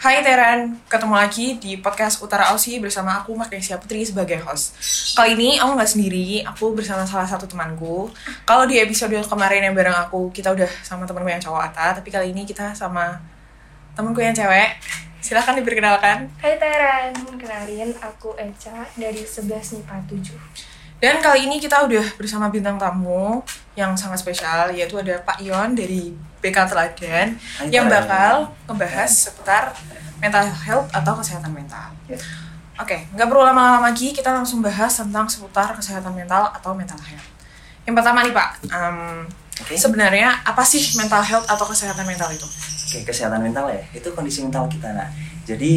Hai Teran, ketemu lagi di podcast Utara Aussie bersama aku Makensi Putri sebagai host. Kali ini aku gak sendiri, aku bersama salah satu temanku. Kalau di episode kemarin yang bareng aku, kita udah sama temanku yang cowok Ata. Tapi kali ini kita sama temanku yang cewek. Silahkan diperkenalkan. Hai Teran, kenalin aku Eca dari 11 NIPA 7. Dan kali ini kita udah bersama bintang tamu yang sangat spesial, yaitu ada Pak Yon dari BK Teladan yang bakal ngebahas seputar mental health atau kesehatan mental. Oke, nggak perlu lama-lama lagi, kita langsung bahas tentang seputar kesehatan mental atau mental health. Yang pertama nih Pak, sebenarnya apa sih mental health atau kesehatan mental itu? Oke, kesehatan mental ya, itu kondisi mental kita. Nah, jadi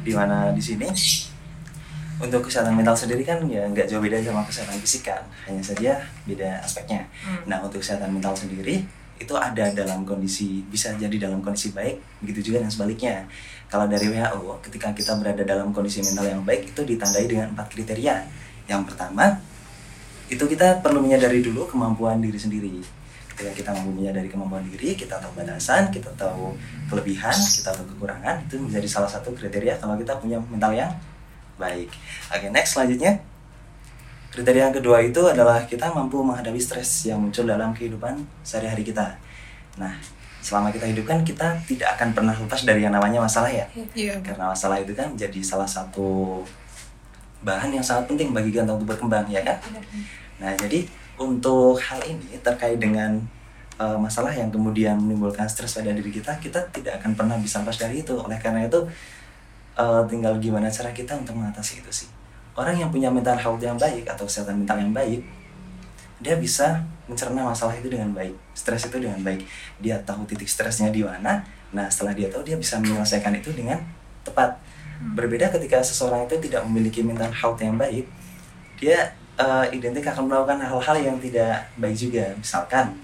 di mana di sini untuk kesehatan mental sendiri kan ya nggak jauh beda sama kesehatan fisik kan, hanya saja beda aspeknya. Nah, untuk kesehatan mental sendiri itu ada dalam kondisi, bisa jadi dalam kondisi baik, begitu juga yang sebaliknya. Kalau dari WHO, ketika kita berada dalam kondisi mental yang baik, itu ditandai dengan 4 kriteria. Yang pertama, itu kita perlu menyadari dulu kemampuan diri sendiri. Ketika kita mampu menyadari kemampuan diri, kita tahu batasan, kita tahu kelebihan, kita tahu kekurangan, itu menjadi salah satu kriteria kalau kita punya mental yang baik. Oke, next selanjutnya. Kriteria yang kedua itu adalah kita mampu menghadapi stres yang muncul dalam kehidupan sehari-hari kita. Nah, selama kita hidup kan kita tidak akan pernah lepas dari yang namanya masalah ya. Karena masalah itu kan menjadi salah satu bahan yang sangat penting bagi kita untuk berkembang, ya kan? Nah, jadi untuk hal ini terkait dengan masalah yang kemudian menimbulkan stres pada diri kita, kita tidak akan pernah bisa lepas dari itu. Oleh karena itu, tinggal gimana cara kita untuk mengatasi itu sih. Orang yang punya mental health yang baik atau kesehatan mental yang baik, dia bisa mencerna masalah itu dengan baik, stres itu dengan baik. Dia tahu titik stresnya di mana. Nah, setelah dia tahu, dia bisa menyelesaikan itu dengan tepat. Berbeda ketika seseorang itu tidak memiliki mental health yang baik, dia identik akan melakukan hal-hal yang tidak baik juga. Misalkan,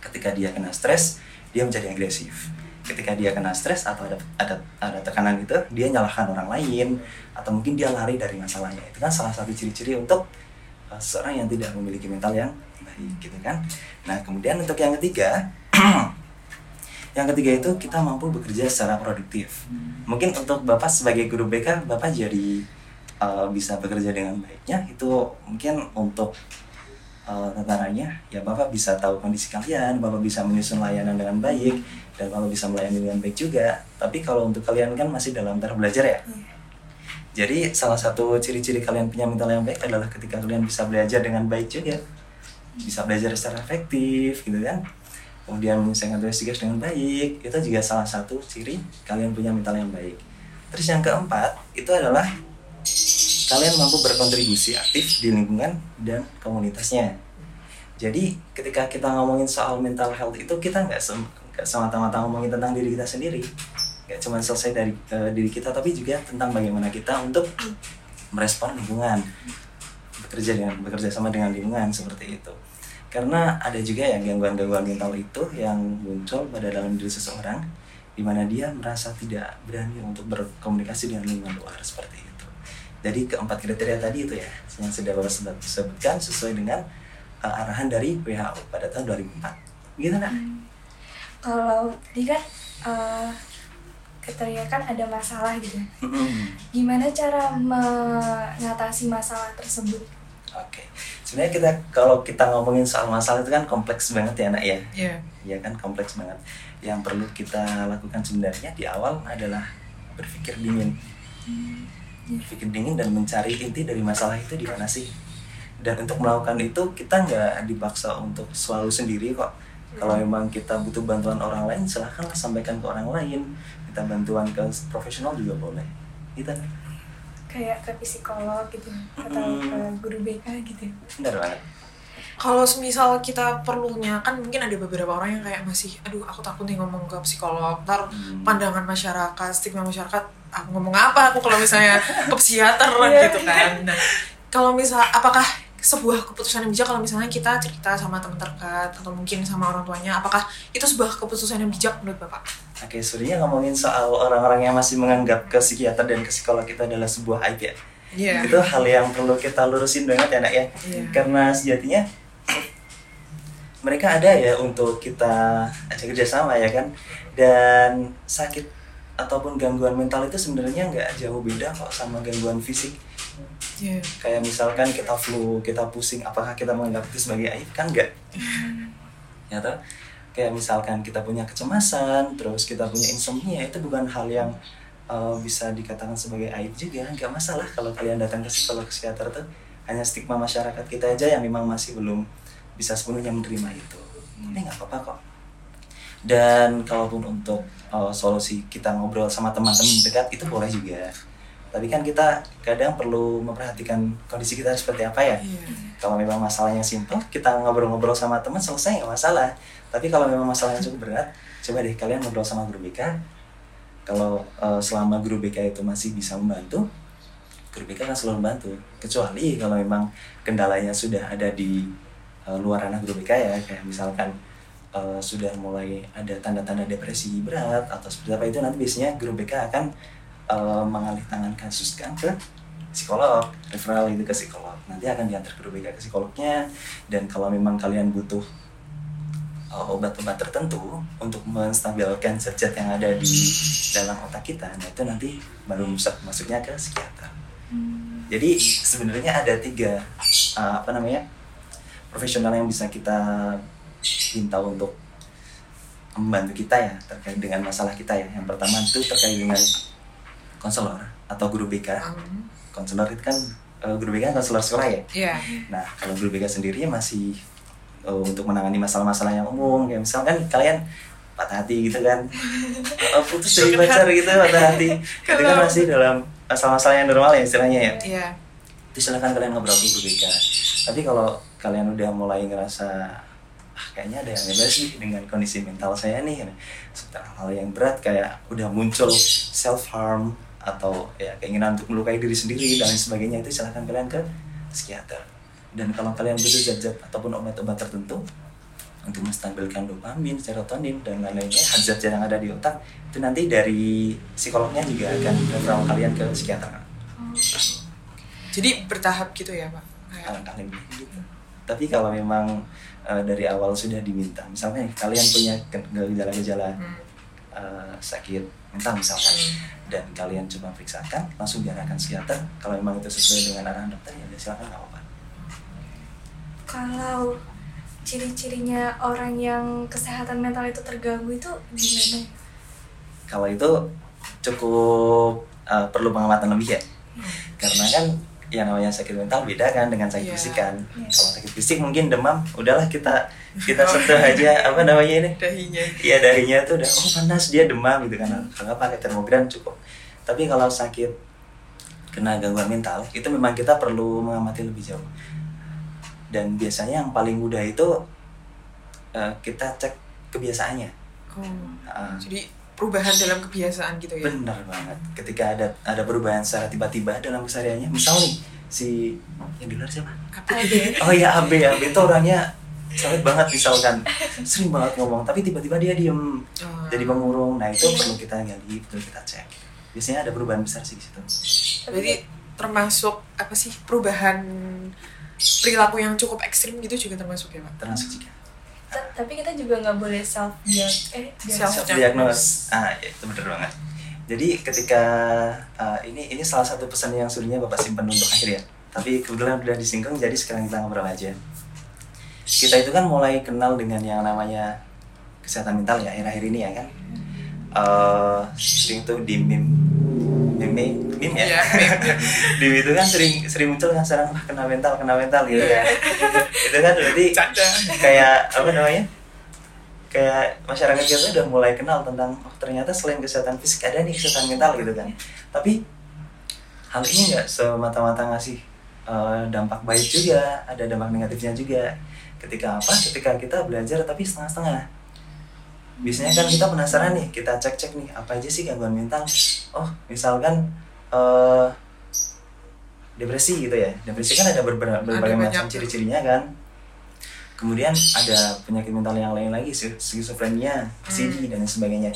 ketika dia kena stres, dia menjadi agresif. Ketika dia kena stres atau ada tekanan itu, dia nyalahkan orang lain, atau mungkin dia lari dari masalahnya. Itu kan salah satu ciri-ciri untuk seseorang yang tidak memiliki mental yang baik, gitu kan. Nah, kemudian untuk yang ketiga, itu kita mampu bekerja secara produktif. Mungkin untuk Bapak sebagai guru BK, Bapak jadi bisa bekerja dengan baiknya, itu mungkin untuk tentaranya, ya Bapak bisa tahu kondisi kalian, Bapak bisa menyusun layanan dengan baik, dan Bapak bisa melayani dengan baik juga. Tapi kalau untuk kalian kan masih dalam tahap belajar ya. Jadi salah satu ciri-ciri kalian punya mental yang baik adalah ketika kalian bisa belajar dengan baik juga, bisa belajar secara efektif gitu kan, kemudian menyelesaikan tugas dengan baik. Itu juga salah satu ciri kalian punya mental yang baik. Terus yang keempat itu adalah kalian mampu berkontribusi aktif di lingkungan dan komunitasnya. Jadi ketika kita ngomongin soal mental health itu, kita nggak semata-mata ngomongin tentang diri kita sendiri, nggak cuma selesai dari diri kita, tapi juga tentang bagaimana kita untuk merespon lingkungan, bekerja sama dengan lingkungan seperti itu. Karena ada juga yang gangguan-gangguan mental itu yang muncul pada dalam diri seseorang, di mana dia merasa tidak berani untuk berkomunikasi dengan lingkungan luar seperti itu. Jadi keempat kriteria tadi itu ya yang sudah Bapak sebutkan sesuai dengan arahan dari WHO pada tahun 2004. Begitu nak? Kalau tadi kan kriteria kan ada masalah gitu. Gimana cara mengatasi masalah tersebut? Oke. Sebenarnya kalau kita ngomongin soal masalah itu kan kompleks banget ya nak ya. Iya. Iya kan kompleks banget. Yang perlu kita lakukan sebenarnya di awal adalah berpikir dingin. Berpikir dingin dan mencari inti dari masalah itu di mana sih. Dan untuk melakukan itu kita nggak dipaksa untuk selalu sendiri kok. Kalau memang kita butuh bantuan orang lain, silahkanlah sampaikan ke orang lain. Kita bantuan ke profesional juga boleh. Kita kayak ke psikolog gitu atau ke guru BK gitu. Benar banget. Kalau misal kita perlunya, kan mungkin ada beberapa orang yang kayak masih, aduh aku takut nih ngomong ke psikolog, ntar pandangan masyarakat, stigma masyarakat, aku ngomong apa aku kalau misalnya ke psikiater gitu kan. Nah, kalau misal, apakah sebuah keputusan yang bijak kalau misalnya kita cerita sama teman terdekat atau mungkin sama orang tuanya, apakah itu sebuah keputusan yang bijak menurut Bapak? Oke, sebenarnya ngomongin soal orang-orang yang masih menganggap ke psikiater dan ke psikolog itu adalah sebuah aib ya. Itu hal yang perlu kita lurusin banget ya nak ya. Karena sejatinya mereka ada ya untuk kita ajak kerjasama ya kan. Dan sakit ataupun gangguan mental itu sebenarnya nggak jauh beda kok sama gangguan fisik. Yeah. Kayak misalkan kita flu, kita pusing, apakah kita menganggap itu sebagai aib? Kan enggak. Nyata. Kayak misalkan kita punya kecemasan, terus kita punya insomnia, itu bukan hal yang bisa dikatakan sebagai aib juga. Enggak masalah kalau kalian datang ke psikolog psikiater tuh. Hanya stigma masyarakat kita aja yang memang masih belum bisa sepenuhnya menerima itu. Ini enggak apa-apa kok. Dan kalaupun untuk solusi kita ngobrol sama teman-teman dekat itu boleh juga. Tapi kan kita kadang perlu memperhatikan kondisi kita seperti apa ya. Kalau memang masalahnya simpel, kita ngobrol-ngobrol sama teman selesai nggak masalah. Tapi kalau memang masalahnya cukup berat, coba deh kalian ngobrol sama guru BK. Kalau selama guru BK itu masih bisa membantu, guru BK kan selalu membantu. Kecuali kalau memang kendalanya sudah ada di luar ranah guru BK ya, kayak misalkan sudah mulai ada tanda-tanda depresi berat atau seperti apa, itu nanti biasanya guru BK akan mengalih tangan kasus kan ke psikolog, referral itu ke psikolog. Nanti akan diantar ke BK ke psikolognya. Dan kalau memang kalian butuh obat-obat tertentu untuk menstabilkan zat-zat yang ada di dalam otak kita, nah itu nanti baru masuknya ke psikiater. Jadi sebenarnya ada tiga profesional yang bisa kita minta untuk membantu kita ya terkait dengan masalah kita ya. Yang pertama itu terkait dengan konselor atau guru BK. Konselor itu kan guru BK konselor sekolah ya. Yeah. Nah, kalau guru BK sendiri masih untuk menangani masalah-masalah yang umum, kayak misalkan kalian patah hati gitu kan. Putus dari pacar gitu, patah hati. Itu kan masih dalam masalah-masalah yang normal ya istilahnya ya. Iya. Yeah. Itu silakan kalian ngobrol ke guru BK. Tapi kalau kalian udah mulai ngerasa kayaknya ada yang beda sih dengan kondisi mental saya nih, setelah hal yang berat kayak udah muncul self harm atau ya keinginan untuk melukai diri sendiri dan sebagainya, itu silahkan kalian ke psikiater. Dan kalau kalian butuh zat-zat ataupun obat-obat tertentu untuk menstabilkan dopamin, serotonin dan lain-lainnya, zat-zat yang ada di otak itu nanti dari psikolognya juga akan referral kalian ke psikiater. Jadi bertahap gitu ya Pak? Alangkah lebih gitu. Tapi kalau memang dari awal sudah diminta, misalnya kalian punya gejala-gejala sakit mental misalkan, dan kalian coba periksakan, langsung diarahkan psikiater. Kalau memang itu sesuai dengan arahan dokter ya silakan, nggak apa-apa. Kalau ciri-cirinya orang yang kesehatan mental itu terganggu itu gimana? Kalau itu cukup perlu pengamatan lebih ya, karena kan yang namanya sakit mental beda kan dengan sakit fisik kan. Kalau sakit fisik mungkin demam, udahlah kita sentuh aja apa namanya ini? Dahinya. Iya, dahinya tuh udah panas, dia demam gitu kan. Enggak pakai termogan cukup. Tapi kalau sakit kena gangguan mental, itu memang kita perlu mengamati lebih jauh. Dan biasanya yang paling mudah itu kita cek kebiasaannya. Jadi perubahan dalam kebiasaan gitu ya. Benar banget. Ketika ada perubahan secara tiba-tiba dalam kesehariannya. Misalnya si yang di luar siapa? AB. Oh iya, AB itu orangnya solid banget misalkan. Sering banget ngomong, tapi tiba-tiba dia diem. Jadi pengurung. Nah, itu perlu kita gali, perlu kita cek. Biasanya ada perubahan besar sih di situ. Berarti termasuk apa sih? Perubahan perilaku yang cukup ekstrim gitu juga termasuk ya, Pak? Termasuk juga. Tapi kita juga nggak boleh self diagnose. Ya, itu bener banget. Jadi ketika ini salah satu pesan yang sebenarnya Bapak simpen untuk akhir ya, tapi kebetulan sudah disinggung, jadi sekarang kita ngobrol aja. Kita itu kan mulai kenal dengan yang namanya kesehatan mental ya akhir-akhir ini ya kan. Sering tuh di meme ya. Di itu kan sering muncul kan sekarang kena mental gitu ya. Itu kan berarti kayak apa namanya? Kayak masyarakat kita udah mulai kenal tentang ternyata selain kesehatan fisik ada nih kesehatan mental gitu kan. Tapi hal ini enggak semata-mata ngasih dampak baik juga, ada dampak negatifnya juga. Ketika kita belajar tapi setengah-setengah. Biasanya kan kita penasaran nih, kita cek-cek nih, apa aja sih gangguan mental? Oh, misalkan depresi gitu ya. Depresi kan ada berbagai macam ciri-cirinya kan. Kemudian ada penyakit mental yang lain lagi, skizofrenia, PCD dan sebagainya.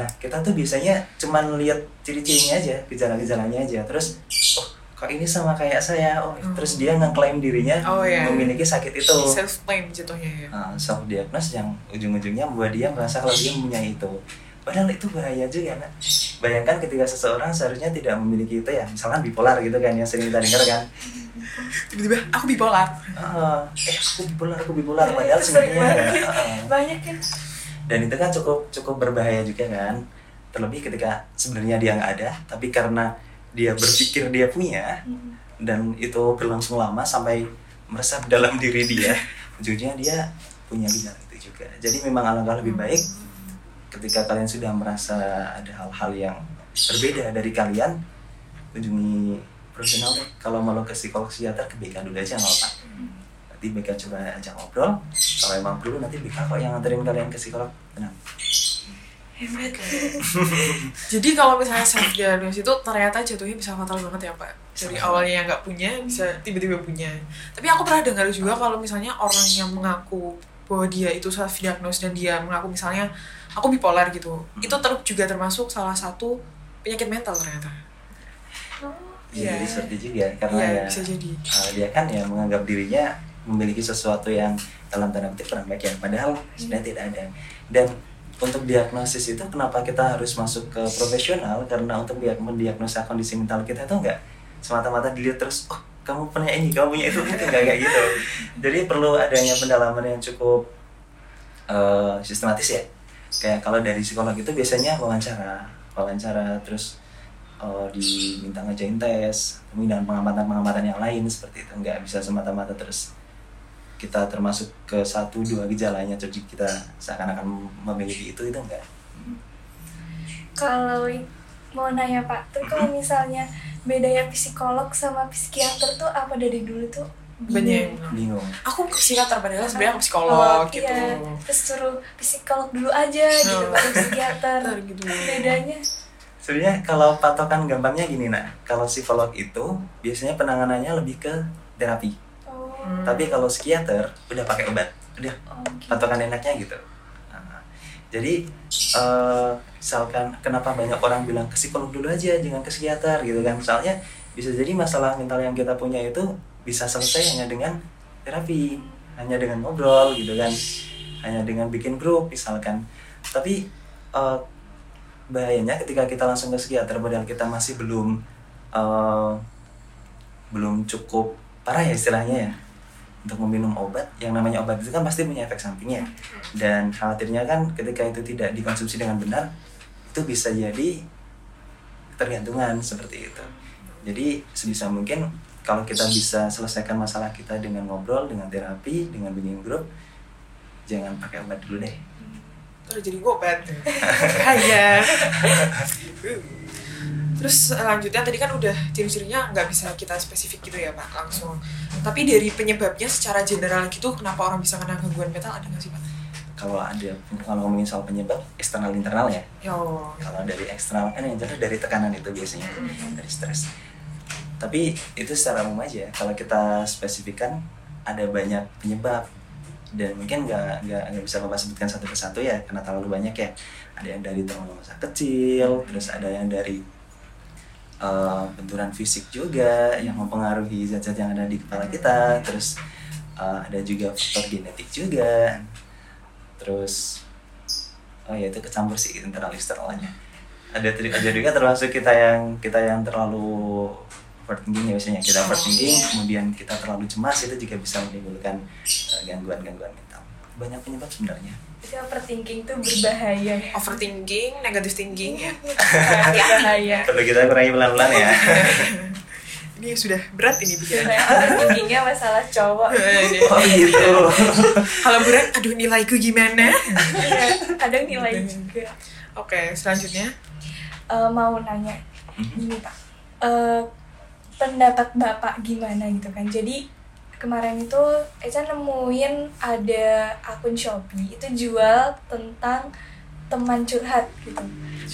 Nah, kita tuh biasanya cuman lihat ciri-cirinya aja, gejala-gejalanya aja. Terus, kok ini sama kayak saya, terus dia ngeklaim dirinya memiliki sakit itu. Self-claim jatuhnya ya. Self-diagnose yang ujung-ujungnya membuat dia merasa kalau dia punya itu. Padahal itu bahaya juga, nak. Bayangkan ketika seseorang seharusnya tidak memiliki itu ya, misalkan bipolar gitu kan, yang sering kita dengar kan. Tiba-tiba, aku bipolar. Aku bipolar, padahal sebenarnya banyak kan. Dan itu kan cukup berbahaya juga kan. Terlebih ketika sebenarnya dia nggak ada, tapi karena dia berpikir dia punya, dan itu berlangsung lama sampai meresap dalam diri dia, ujungnya dia punya gejala itu juga. Jadi memang alangkah lebih baik ketika kalian sudah merasa ada hal-hal yang berbeda dari kalian, kunjungi profesional. Kalau mau ke psikolog psikiater, ke BK dulu aja nggak apa. Nanti BK coba ajak ngobrol. Kalau emang perlu nanti BK kok yang nganterin kalian ke psikolog. Tenang. Hebat. Jadi kalau misalnya self diagnosis itu ternyata jatuhnya bisa fatal banget ya Pak. Dari awalnya yang nggak punya bisa tiba-tiba punya. Tapi aku pernah dengar juga kalau misalnya orang yang mengaku bahwa dia itu self diagnosis dan dia mengaku misalnya aku bipolar gitu, itu juga termasuk salah satu penyakit mental ternyata. Jadi seperti juga karena dia kan ya menganggap dirinya memiliki sesuatu yang dalam tanda kutip kurang baik ya, padahal sebenarnya tidak ada. Dan untuk diagnosis itu kenapa kita harus masuk ke profesional, karena untuk mendiagnosa kondisi mental kita itu enggak semata-mata dilihat terus, oh kamu punya ini, kamu punya itu, enggak kayak gitu. Jadi perlu adanya pendalaman yang cukup sistematis ya. Kayak kalau dari psikolog itu biasanya wawancara terus diminta ngejain tes, kemudian pengamatan-pengamatan yang lain seperti itu. Nggak bisa semata-mata terus kita termasuk ke 1-2 gejalanya jadi kita seakan-akan memiliki itu enggak. Kalau mau nanya Pak, tuh kalau misalnya bedanya psikolog sama psikiater tuh apa dari dulu tuh? Bingung. Aku ke psikiater padahal sebenarnya aku psikolog gitu. Iya. Terus suruh psikolog dulu aja gitu baru psikiater. Gitu. Bedanya. Sebenarnya kalau patokan gampangnya gini nak, kalau psikolog itu biasanya penanganannya lebih ke terapi. Oh. Tapi kalau psikiater udah pakai obat, udah patokan enaknya gitu. Nah, jadi misalkan kenapa banyak orang bilang ke psikolog dulu aja jangan ke psikiater gitu kan? Misalnya bisa jadi masalah mental yang kita punya itu bisa selesai hanya dengan terapi, hanya dengan ngobrol gitu kan, hanya dengan bikin grup misalkan. Tapi bahayanya ketika kita langsung ke psikiater padahal kita masih belum cukup parah ya istilahnya ya untuk meminum obat. Yang namanya obat itu kan pasti punya efek sampingnya, dan khawatirnya kan ketika itu tidak dikonsumsi dengan benar itu bisa jadi ketergantungan seperti itu. Jadi sebisa mungkin kalau kita bisa selesaikan masalah kita dengan ngobrol, dengan terapi, dengan bimbingan grup, jangan pakai obat dulu deh. Terus jadi obat. Iya. Terus lanjutnya tadi kan udah ciri-cirinya nggak bisa kita spesifik gitu ya Pak langsung. Tapi dari penyebabnya secara general gitu, kenapa orang bisa kena gangguan mental ada nggak sih Pak? Kalau ngomongin soal penyebab eksternal internal ya. Kalau dari eksternal kan yang jelas dari tekanan itu biasanya, dari stres. Tapi itu secara umum aja, kalau kita spesifikkan ada banyak penyebab dan mungkin nggak bisa Bapak sebutkan satu persatu ya karena terlalu banyak ya. Ada yang dari trauma masa kecil, terus ada yang dari benturan fisik juga yang mempengaruhi zat-zat yang ada di kepala kita, terus ada juga faktor genetik juga, terus itu kecampur sih internal eksternalnya. Ada juga termasuk kita yang terlalu overthinking ya, biasanya kita overthinking, kemudian kita terlalu cemas, itu juga bisa menimbulkan gangguan-gangguan mental. Banyak penyebab sebenarnya. Jadi overthinking itu berbahaya. Overthinking, negative thinking ya. Bahaya. Perlu kita kurangi pelan-pelan ya. Ini sudah berat ini pikiran. Overthinkingnya masalah cowok. Oh gitu. Kalau berat, aduh nilaiku gimana? Iya, kadang nilai juga. Oke, selanjutnya mau nanya gini Pak. Pendapat Bapak gimana gitu kan. Jadi kemarin itu Eca nemuin ada akun Shopee itu jual tentang teman curhat gitu.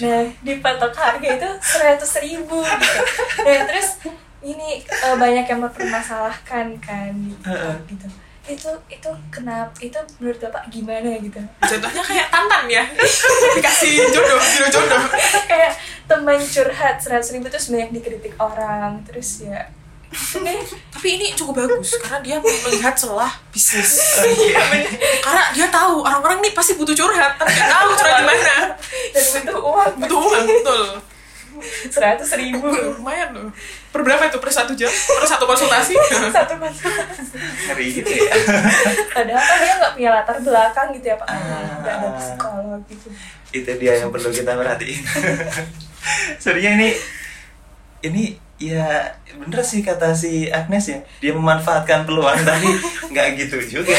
Nah dipatok harga itu 100.000 gitu. Nah terus ini banyak yang mempermasalahkan kan gitu. Itu kenapa, itu menurut Bapak gimana gitu? Contohnya kayak tantan ya? Dikasih jodoh kayak teman curhat 100.000 terus banyak dikritik orang terus ya. Tapi ini cukup bagus karena dia melihat celah bisnis. Karena dia tahu orang-orang nih pasti butuh curhat tapi nggak tahu curhat di mana. Dan butuh uang. Betul. 100.000 lumayan loh. Per berapa itu? Per 1 jam? Per 1 konsultasi? 1 konsultasi. Ngeri gitu ya. Padahal kan dia nggak punya latar belakang gitu ya Pak, nggak ada psikolog gitu. Itu dia yang perlu kita perhatiin. Sebenarnya ini ya bener sih kata si Agnes ya, dia memanfaatkan peluang tapi nggak gitu juga.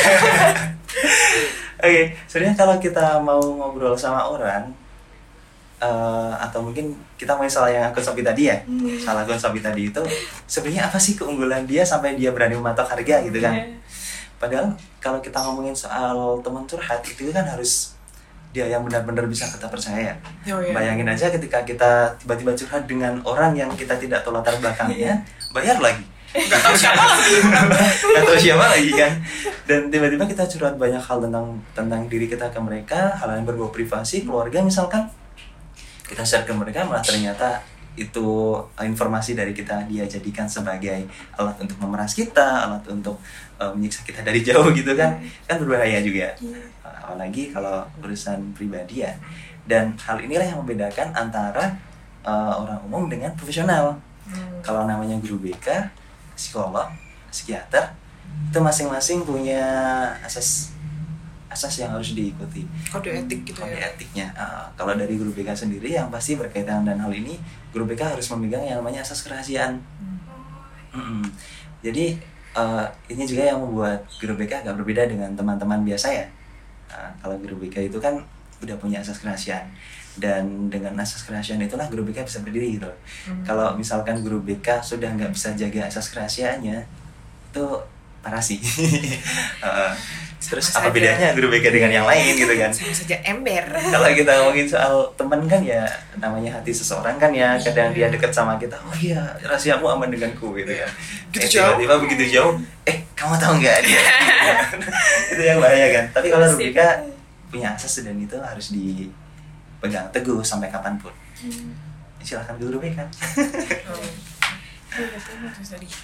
Oke, sebenarnya kalau kita mau ngobrol sama orang atau mungkin kita mau salah yang akun Shopee tadi ya, salah akun Shopee tadi itu sebenarnya apa sih keunggulan dia sampai dia berani mematok harga gitu kan? Padahal kalau kita ngomongin soal teman curhat itu kan harus dia yang benar-benar bisa kita percaya. Bayangin aja ketika kita tiba-tiba curhat dengan orang yang kita tidak tahu latar belakangnya, bayar lagi. Gak tau siapa lagi kan. Dan tiba-tiba kita curhat banyak hal tentang diri kita ke mereka, hal yang berbau privasi, keluarga misalkan. Kita share ke mereka, malah ternyata itu informasi dari kita dia jadikan sebagai alat untuk memeras kita, alat untuk menyiksa kita dari jauh gitu kan. Kan berbahaya juga. Apalagi kalau urusan pribadi ya. Dan hal inilah yang membedakan antara orang umum dengan profesional. Kalau namanya guru BK, psikolog, psikiater, itu masing-masing punya asas yang harus diikuti. Kode etik gitu ya. Kode etiknya. Kalau dari guru BK sendiri yang pasti berkaitan dengan hal ini, guru BK harus memegang yang namanya asas kerahasiaan. Jadi ini juga yang membuat guru BK agak berbeda dengan teman-teman biasa ya. Kalau guru BK itu kan udah punya asas kerahasiaan. Dan dengan asas kerahasiaan itulah guru BK bisa berdiri gitu. Kalau misalkan guru BK sudah nggak bisa jaga asas kerahasiaannya, itu parasi. Terus apa bedanya guru BK dengan yang lain gitu kan? Sama saja ember. Kalau kita ngomongin soal teman kan ya, namanya hati seseorang kan ya, kadang dia dekat sama kita, oh iya rahasiamu aman denganku gitu ya. Gitu jauh. Tiba-tiba begitu jauh, kamu tahu nggak dia? Itu yang bahaya kan. Tapi kalau guru BK punya asas dan itu harus di pegang teguh sampai kapanpun. Silahkan dulu BK.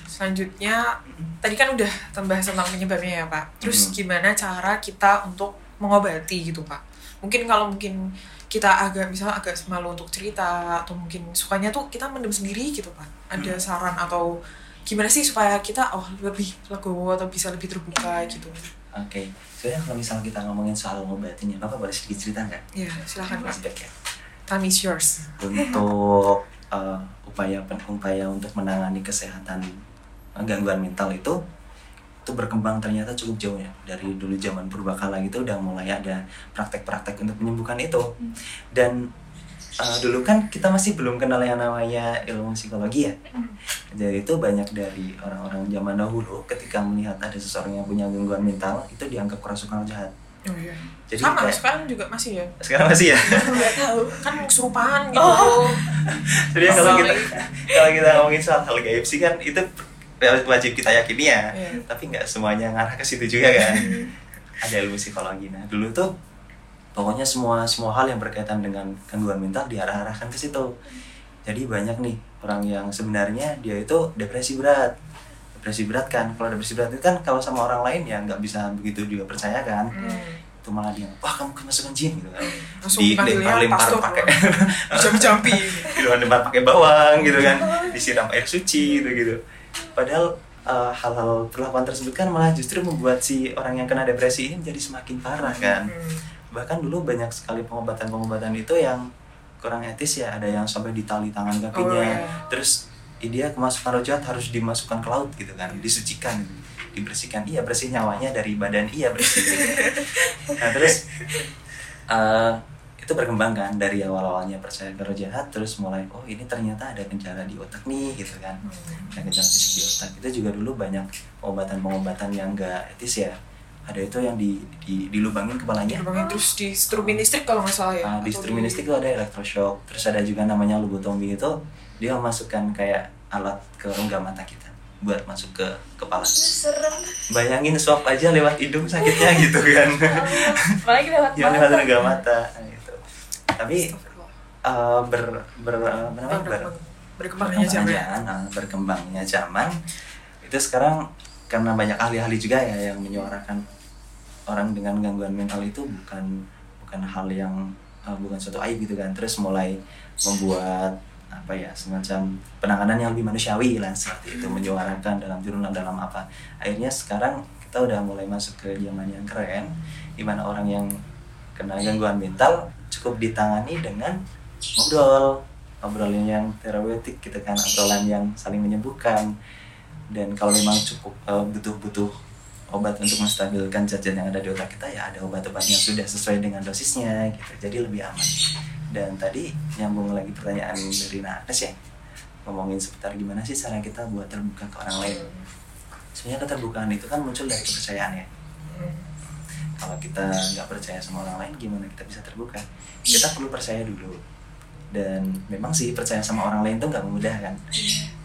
Selanjutnya, tadi kan udah membahas tentang penyebabnya ya Pak. Terus gimana cara kita untuk mengobati gitu Pak? Mungkin kalau kita agak malu untuk cerita, atau mungkin sukanya tuh kita mendem sendiri gitu Pak. Ada saran atau gimana sih supaya kita lebih legowo atau bisa lebih terbuka gitu? Oke, soalnya kalau misalnya kita ngomongin soal ngobatin ya, Bapak boleh sedikit cerita nggak? Iya, silahkan Pak. Time is yours. Untuk upaya untuk menangani kesehatan gangguan mental itu berkembang ternyata cukup jauh ya. Dari dulu zaman purbakala gitu udah mulai ada praktek-praktek untuk menyembuhkan itu. Dan dulu kan kita masih belum kenal yang namanya ilmu psikologi ya. Jadi itu banyak dari orang-orang zaman dahulu ketika melihat ada seseorang yang punya gangguan mental itu dianggap kerasukan jahat. Jadi sama kayak, sekarang juga masih ya. Sekarang masih ya. Nggak tahu kan kesurupan gitu. Jadi kalau kita ngomongin soal hal gaib sih kan itu wajib kita yakini ya. Tapi nggak semuanya ngarah ke situ juga kan. Ada ilmu psikologi. Nah dulu tuh pokoknya semua hal yang berkaitan dengan gangguan mental diarah-arahkan ke situ. Jadi banyak nih orang yang sebenarnya dia itu depresi berat kan. Kalau depresi berat itu kan kalau sama orang lain ya nggak bisa begitu juga percaya kan. Itu malah dia kamu kemasukan jin gitu kan, dilempar pakai jampi dilempar pakai bawang gitu kan, disiram air suci gitu. Padahal hal-hal perlakuan tersebut kan malah justru membuat si orang yang kena depresi ini menjadi semakin parah kan. Bahkan dulu banyak sekali pengobatan itu yang kurang etis ya, ada yang sampai ditali tangan kakinya. Terus dia kemasukan roh jahat harus dimasukkan ke laut gitu kan, disucikan, dibersihkan, bersih nyawanya dari badan, bersih gitu. Nah terus itu berkembang kan, dari awal-awalnya percaya ke roh jahat terus mulai ini ternyata ada gejala di otak nih gitu kan, ada gejala fisik di otak. Itu juga dulu banyak pengobatan yang gak etis ya. Ada itu yang dilubangin kepalanya. Dilubangin terus di strumin listrik kalau nggak salah ya. Di strumin listrik itu ada elektroshock. Terus ada juga namanya lobotomi, itu dia masukkan kayak alat ke rongga mata kita buat masuk ke kepala. Serem. Bayangin swab aja lewat hidung sakitnya gitu kan. Apalagi lewat rongga mata gitu. Tapi berkembangnya zaman itu sekarang. Karena banyak ahli-ahli juga ya yang menyuarakan orang dengan gangguan mental itu bukan hal yang bukan suatu aib gitu kan. Terus mulai membuat apa ya, semacam penanganan yang lebih manusiawi lah seperti itu, menyuarakan dalam jurnal, dalam apa. Akhirnya sekarang kita udah mulai masuk ke zaman yang keren, di mana orang yang kena gangguan mental cukup ditangani dengan obrolan yang terapeutik gitu kan, obrolan yang saling menyembuhkan. Dan kalau memang cukup butuh obat untuk menstabilkan jajan yang ada di otak kita, ya ada obat-obat yang sudah sesuai dengan dosisnya gitu, jadi lebih aman. Dan tadi nyambung lagi pertanyaan dari Nanas ya, ngomongin seputar gimana sih cara kita buat terbuka ke orang lain. Sebenarnya keterbukaan itu kan muncul dari kepercayaan ya. Kalau kita nggak percaya sama orang lain, gimana kita bisa terbuka? Kita perlu percaya dulu. Dan memang sih percaya sama orang lain itu nggak mudah kan.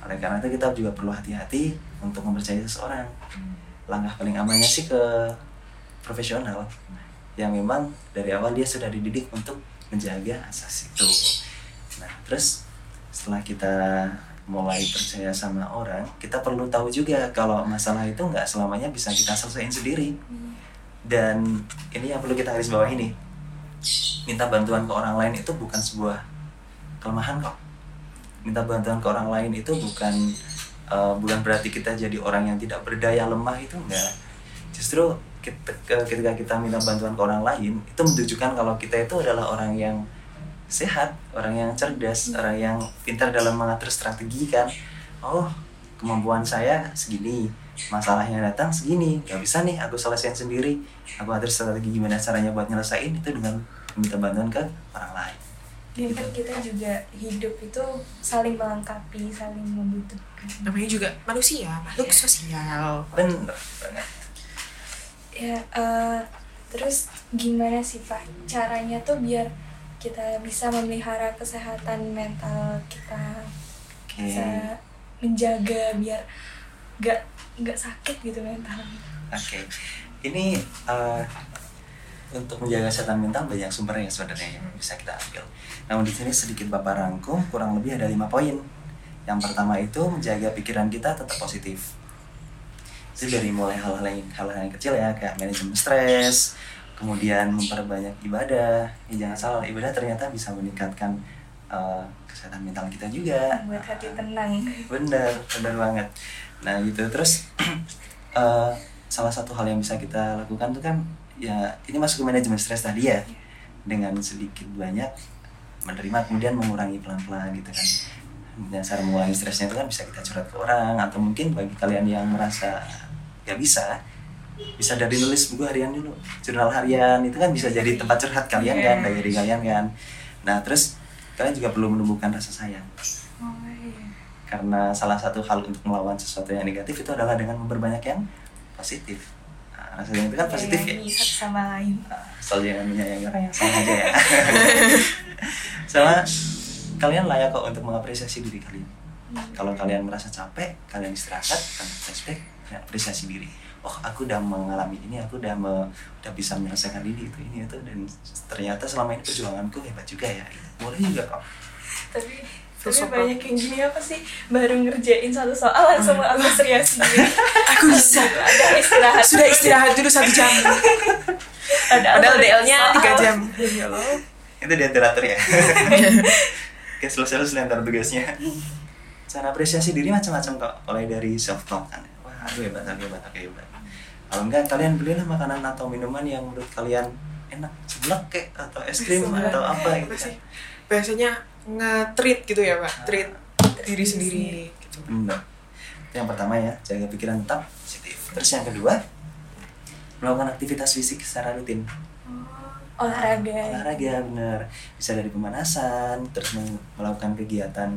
Oleh karena itu kita juga perlu hati-hati untuk mempercayai seseorang. Langkah paling amannya sih ke profesional, yang memang dari awal dia sudah dididik untuk menjaga asas itu. Nah, terus setelah kita mulai percaya sama orang, kita perlu tahu juga kalau masalah itu nggak selamanya bisa kita selesaikan sendiri. Dan ini yang perlu kita garis bawah ini, minta bantuan ke orang lain itu bukan sebuah kelemahan kok. Minta bantuan ke orang lain itu bukan berarti kita jadi orang yang tidak berdaya, lemah, itu enggak. Justru ketika kita minta bantuan ke orang lain, itu menunjukkan kalau kita itu adalah orang yang sehat, orang yang cerdas, orang yang pintar dalam mengatur strategi kan. Oh, kemampuan saya segini, masalahnya datang segini, gak bisa nih aku selesaikan sendiri, aku atur strategi gimana caranya buat nyelesain, itu dengan minta bantuan ke orang lain. Dan kan kita juga hidup itu saling melengkapi, saling membutuhkan. Namanya juga manusia, makhluk sosial. Bener banget. Ya, terus gimana sih Pak caranya tuh biar kita bisa memelihara kesehatan mental kita, bisa menjaga biar nggak sakit gitu mental. Oke, ini untuk menjaga kesehatan mental banyak sumbernya sebenarnya yang bisa kita ambil. Namun di sini sedikit Bapak rangkum, kurang lebih ada 5 poin. Yang pertama itu menjaga pikiran kita tetap positif. Itu dari mulai hal-hal yang kecil ya, kayak manajemen stres, kemudian memperbanyak ibadah. Ya jangan salah, ibadah ternyata bisa meningkatkan kesehatan mental kita juga. Buat hati tenang. Bener banget. Nah gitu, terus salah satu hal yang bisa kita lakukan itu kan, ya ini masuk ke manajemen stres tadi ya, dengan sedikit banyak menerima kemudian mengurangi pelan-pelan gitu kan. Dasar mengurangi stresnya itu kan bisa kita curhat ke orang, atau mungkin bagi kalian yang merasa gak bisa dari nulis buku harian dulu, jurnal harian itu kan bisa jadi tempat curhat kalian kan, diary kalian kan. Nah terus kalian juga perlu menumbuhkan rasa sayang, karena salah satu hal untuk melawan sesuatu yang negatif itu adalah dengan memperbanyak yang positif. Rasanya itu kan positif ya, satu sama lain. Soal jangan menyayangi orang yang sama aja ya. Sama, kalian layak kok untuk mengapresiasi diri kalian. Kalau kalian merasa capek, kalian istirahat, kalian flashback, kalian apresiasi diri. Oh, aku udah mengalami ini, aku udah bisa menyelesaikan ini itu, dan ternyata selama ini perjuanganku hebat juga ya. Boleh juga kok. Tapi banyak yang gini, apa sih, baru ngerjain satu soal langsung aku serius sendiri. Aku bisa. Sudah istirahat dulu 1 jam. Ada LDL-nya 3 jam. Itu diatur ya. Oke, selesai ntar tugasnya. Cara apresiasi diri macam-macam kok, mulai dari self talk kan. Wah, aku hebat. Kalau enggak, kalian belilah makanan atau minuman yang menurut kalian enak, seblak kek atau es krim atau apa gitu kan. Biasanya nge-treat gitu ya Pak, treat diri sendiri gitu. Itu yang pertama ya, jaga pikiran tetap positif. Terus yang kedua, melakukan aktivitas fisik secara rutin. Olahraga, bener. Bisa dari pemanasan, terus melakukan kegiatan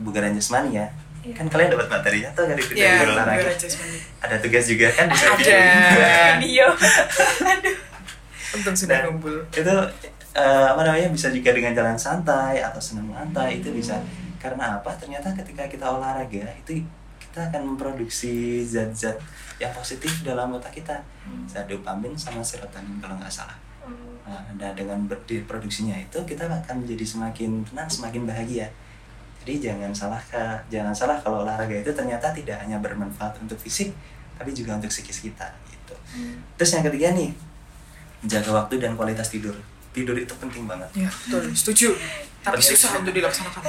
kebugaran jasmani ya. Kan kalian dapat materinya tuh dari kegiatan olahraga. Ada tugas juga kan, bisa video. Aduh. Untung sudah ngumpul. Itu bisa juga dengan jalan santai atau senam lantai, itu bisa. Karena apa? Ternyata ketika kita olahraga itu kita akan memproduksi zat-zat yang positif dalam otak kita, zat dopamin sama serotonin kalau nggak salah. Nah, dengan diproduksinya itu kita akan menjadi semakin tenang, semakin bahagia. Jadi jangan salah kalau olahraga itu ternyata tidak hanya bermanfaat untuk fisik, tapi juga untuk psikis kita gitu. Terus yang ketiga nih, jaga waktu dan kualitas tidur. Tidur itu penting banget. Iya, betul. Setuju. tapi susah untuk dilaksanakan.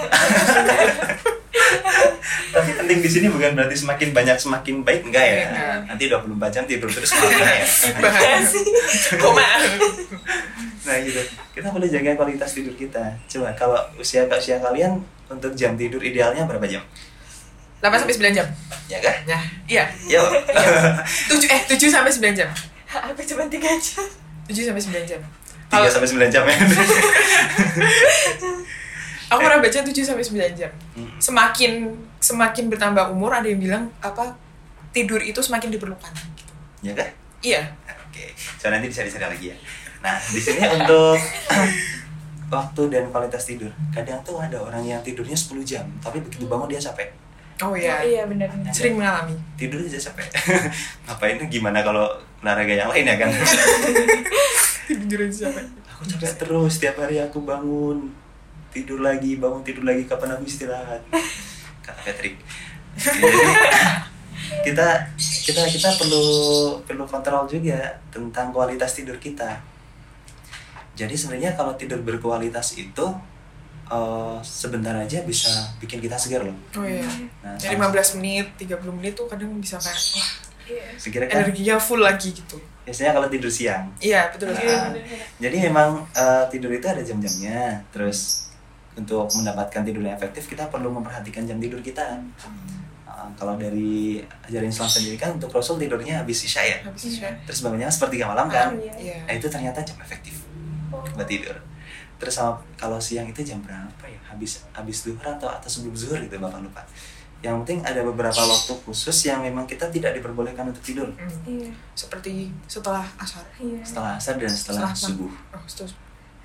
Tapi penting di sini bukan berarti semakin banyak semakin baik, enggak ya? Nanti 24 jam tidur terus malamnya ya. Bahaya sih. Nah gitu. Kita boleh jaga kualitas tidur kita. Coba kalau usia kalian untuk jam tidur idealnya berapa jam? 8-9 jam. Ya kan? Nah, iya. Iya. 7 sampai 9 jam. Aku cuma 3 jam. 7 sampai 9 jam. 3 sampai 9 jam ya. Aku pernah baca 7 sampai 9 jam. Semakin bertambah umur ada yang bilang apa tidur itu semakin diperlukan. Iya kan? Iya. Oke. So nanti dicari-cari lagi ya. Nah, di sini untuk waktu dan kualitas tidur. Kadang tuh ada orang yang tidurnya 10 jam, tapi begitu bangun dia capek. Oh iya. Oh, iya benar. Sering mengalami. Tidur aja capek. Ngapain tuh gimana kalau olahraga yang lain ya kan? Tidur aja capek. Aku capek terus tiap hari aku bangun. Tidur lagi, bangun tidur lagi, kapan aku istirahat? Kata Patrick. Kita perlu kontrol juga tentang kualitas tidur kita. Jadi sebenarnya kalau tidur berkualitas itu sebentar aja bisa bikin kita segar loh. Oh iya. Nah, jadi 15 menit, 30 menit tuh kadang bisa kayak wah, segera kan? Energinya full lagi gitu. Biasanya kalau tidur siang. Iya, betul. Nah, iya, jadi memang tidur itu ada jam-jamnya. Terus untuk mendapatkan tidur yang efektif kita perlu memperhatikan jam tidur kita. Kalau dari ajaran Islam sendiri kan untuk Rasul tidurnya habis isya ya. Terus bangunnya 1:30 kan. Iya. Nah itu ternyata jam efektif buat tidur. Terus sama kalau siang itu jam berapa ya? Habis zuhur atau sebelum zuhur gitu Bapak lupa. Yang penting ada beberapa waktu khusus yang memang kita tidak diperbolehkan untuk tidur. Iya. Seperti setelah asar. Iya. Setelah asar dan setelah subuh.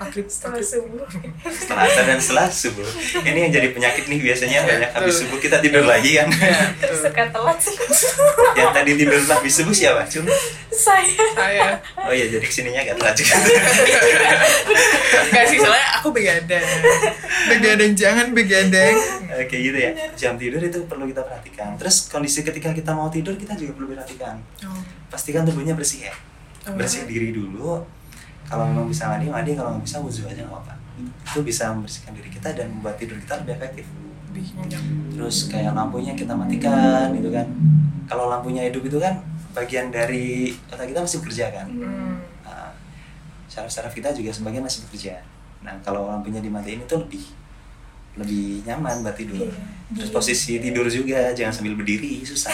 Maghrib setelah asar dan setelah subuh. Ini yang jadi penyakit nih biasanya banyak habis subuh kita tidur lagi kan. Terus suka telat sih. Yang tadi tidur habis subuh siapa? Cuma saya. Oh iya, jadi kesininya agak telat juga. Enggak sih, soalnya aku begadang jangan begadang. Kayak gitu ya. Jam tidur itu perlu kita perhatikan. Terus kondisi ketika kita mau tidur kita juga perlu perhatikan. Pastikan tubuhnya bersih ya. Bersih diri dulu. Kalau memang bisa mandi, kalau nggak bisa wudhu aja nggak apa-apa. Itu bisa membersihkan diri kita dan membuat tidur kita lebih efektif. Terus kayak lampunya kita matikan gitu kan. Kalau lampunya hidup itu kan bagian dari otak kita masih bekerja kan. Nah, saraf-saraf kita juga sebagian masih bekerja. Nah kalau lampunya dimatiin itu lebih nyaman buat tidur. Terus posisi tidur juga jangan sambil berdiri, susah.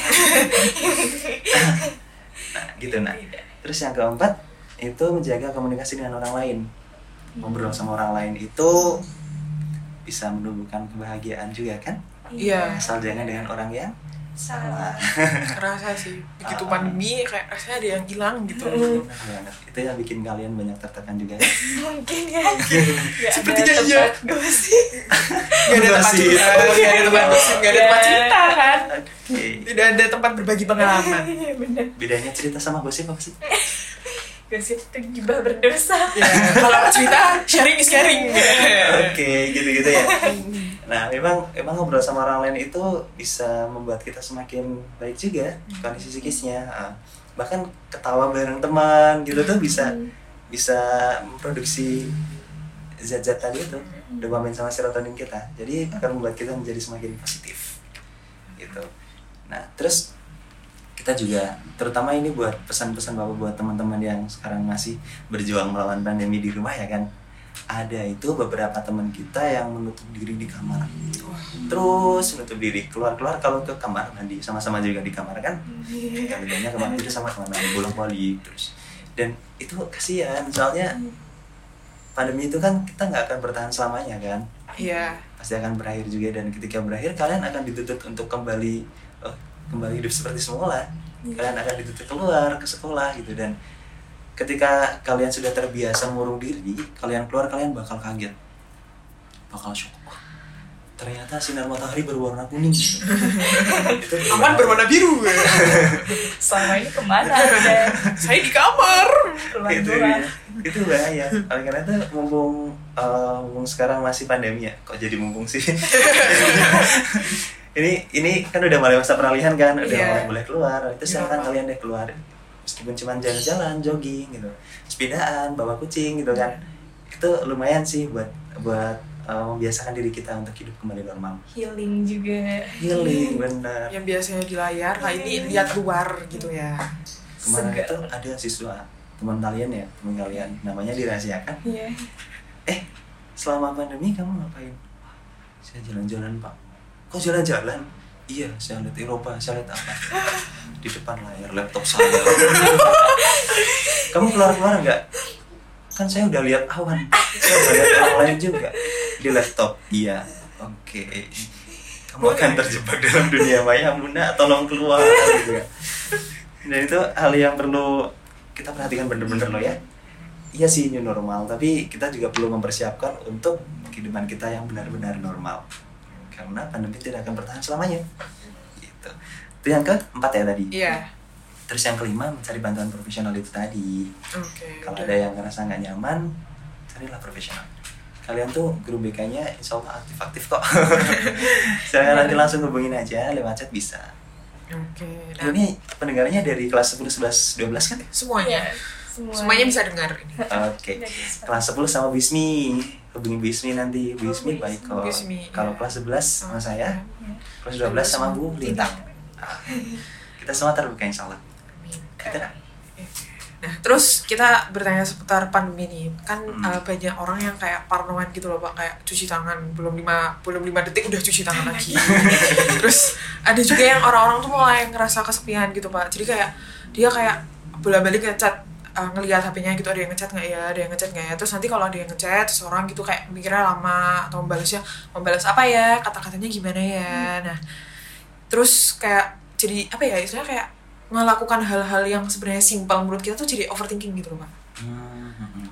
Nah gitu nah. Terus yang keempat itu menjaga komunikasi dengan orang lain. Ngobrol sama orang lain itu bisa menumbuhkan kebahagiaan juga kan? Iya. Asal jangan dengan orang yang salah. Kerasa sih begitu pandemi kayak rasanya ada yang hilang gitu. Itu yang bikin kalian banyak tertekan juga. Mungkin ya. Sepertinya iya. Gak sih. Gak ada tempat cerita kan. Tidak ada tempat berbagi pengalaman. Bedanya cerita sama gosip apa sih? Gosip itu gibah berdosa. Kalau cerita sharing. Oke, gitu-gitu ya. Nah, memang ngobrol sama orang lain itu bisa membuat kita semakin baik juga kondisi psikisnya. Bahkan ketawa bareng teman gitu tuh bisa memproduksi zat-zat tadi itu, dopamin sama serotonin kita. Jadi akan membuat kita menjadi semakin positif. Gitu. Nah, terus kita juga terutama ini buat pesan-pesan Bapak buat teman-teman yang sekarang masih berjuang melawan pandemi di rumah ya kan. Ada itu beberapa teman kita yang menutup diri di kamar. Terus menutup diri keluar kalau ke kamar mandi sama-sama juga di kamar kan. Kaliannya kamar mandi sama kamar mandi bolak-balik terus. Dan itu kasihan soalnya pandemi itu kan kita nggak akan bertahan selamanya kan. Iya. Pasti akan berakhir juga dan ketika berakhir kalian akan dituntut untuk kembali hidup seperti semula. Kalian akan dituntut keluar ke sekolah gitu dan ketika kalian sudah terbiasa mengurung diri, kalian keluar kalian bakal kaget. Bakal shock. Ternyata sinar matahari berwarna kuning. Aman berwarna biru. Selama ini kemana Anda? Saya di kamar. Itu bahaya. Oleh karena itu mumpung sekarang masih pandemi ya. Kok jadi mumpung sih? Ini kan udah mulai masa peralihan kan, udah mulai keluar. Itu silakan kalian deh keluar. Meskipun cuma jalan-jalan, jogging gitu. Sepedaan, bawa kucing gitu kan. Itu lumayan sih buat membiasakan diri kita untuk hidup kembali normal. Healing juga. Healing, benar. Yang biasanya di layar, kali ini lihat luar gitu ya. Kemarin itu ada siswa teman kalian, namanya dirahasiakan. Iya. Selama pandemi kamu ngapain? Saya jalan-jalan, Pak. Kok jalan-jalan? Iya, saya lihat Eropa, saya lihat apa? Di depan layar laptop saya. Kamu keluar-keluar nggak? Kan saya udah lihat awan, saya udah lihat orang lain juga di laptop. Iya, oke. Kamu akan terjebak dalam dunia maya, Bunda, tolong keluar juga. Dan itu hal yang perlu kita perhatikan bener-bener loh ya. Iya sih new normal, tapi kita juga perlu mempersiapkan untuk kehidupan kita yang benar-benar normal. Karena pandemi tidak akan bertahan selamanya. Gitu. Itu yang keempat ya tadi. Iya. Terus yang kelima, mencari bantuan profesional itu tadi. Kalau ada yang ngerasa nggak nyaman, carilah profesional. Kalian tuh guru BK-nya insya Allah aktif-aktif kok. Saya nanti langsung hubungin aja, lewat chat bisa. Dan ini pendengarnya dari kelas 10, 11, 12 kan? Semuanya bisa dengar ini. Oke. Kelas 10 sama Bismi. Hubungi Bismi nanti. Bismi baik kok. Kalau kelas 11 sama saya, kelas 12 sama Bu Lintang. Kita semua terbuka insya Allah. Nah, terus kita bertanya seputar pandemi nih. Kan banyak orang yang kayak parnoan gitu loh, Pak, kayak cuci tangan belum 5 detik udah cuci tangan lagi. Terus ada juga yang orang-orang tuh mulai ngerasa kesepian gitu, Pak. Jadi kayak dia kayak bolak-balik ngechat, ngelihat HP-nya gitu, ada yang ngechat enggak ya, ada yang ngechat enggak ya. Terus nanti kalau ada yang ngechat seseorang gitu kayak mikirnya lama atau membalas apa ya, kata-katanya gimana ya. Nah, terus kayak jadi apa ya, istilahnya kayak melakukan hal-hal yang sebenarnya simpel menurut kita tuh jadi overthinking gitu loh, Pak.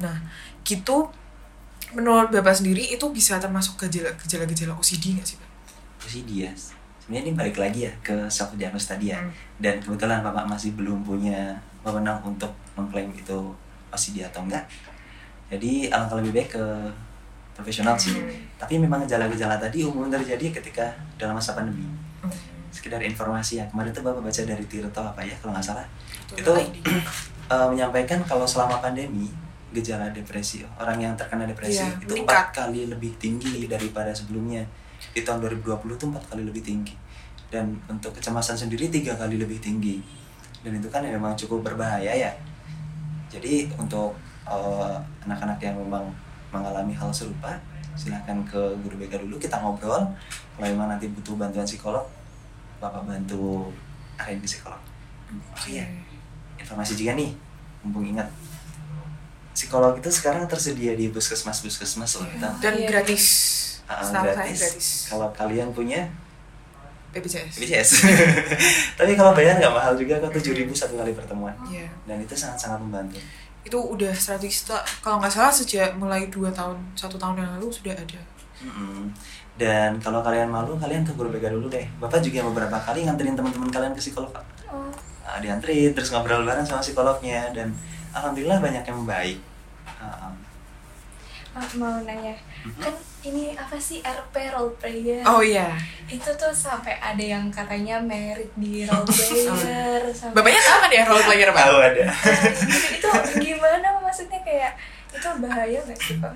Nah, gitu menurut Bapak sendiri itu bisa termasuk gejala-gejala OCD nggak sih, Pak? OCD ya, sebenarnya ini balik lagi ya ke self diagnosis tadi ya. Dan kebetulan Bapak masih belum punya wewenang untuk mengklaim itu OCD atau enggak. Jadi alangkah lebih baik ke profesional sih. Tapi memang gejala-gejala tadi umum terjadi ketika dalam masa pandemi. Sekedar informasi ya, kemarin tuh Bapak baca dari Tirto apa ya kalau nggak salah, menyampaikan kalau selama pandemi gejala depresi, orang yang terkena depresi itu 4 kali lebih tinggi daripada sebelumnya. Di tahun 2020 tuh 4 kali lebih tinggi, dan untuk kecemasan sendiri 3 kali lebih tinggi, dan itu kan memang cukup berbahaya ya. Jadi untuk anak-anak yang memang mengalami hal serupa, silahkan ke guru BK dulu, kita ngobrol. Kalau memang nanti butuh bantuan psikolog, Bapak bantu arahin ke psikolog. Oh iya, informasi juga nih, mumpung ingat. Psikolog itu sekarang tersedia di puskesmas loh. Dan gratis. Gratis. Kalau kalian punya BPJS. Tapi kalau bayar nggak mahal juga kok, 7.000 1 kali pertemuan. Dan itu sangat-sangat membantu. Itu udah 100 juta kalau nggak salah sejak mulai 1 tahun yang lalu sudah ada. Dan kalau kalian malu, kalian ke guru BK dulu deh. Bapak juga beberapa kali nganterin teman-teman kalian ke psikolog. Nah, dianterin, terus ngobrol bareng sama psikolognya, dan alhamdulillah banyak yang baik. Mau nanya, kan ini apa sih RP role player? Oh iya. Itu tuh sampai ada yang katanya merit di role player. Bapaknya tahu kan ya role player, Pak? Tahu ada. Itu gimana maksudnya, kayak itu bahaya nggak sih, Pak?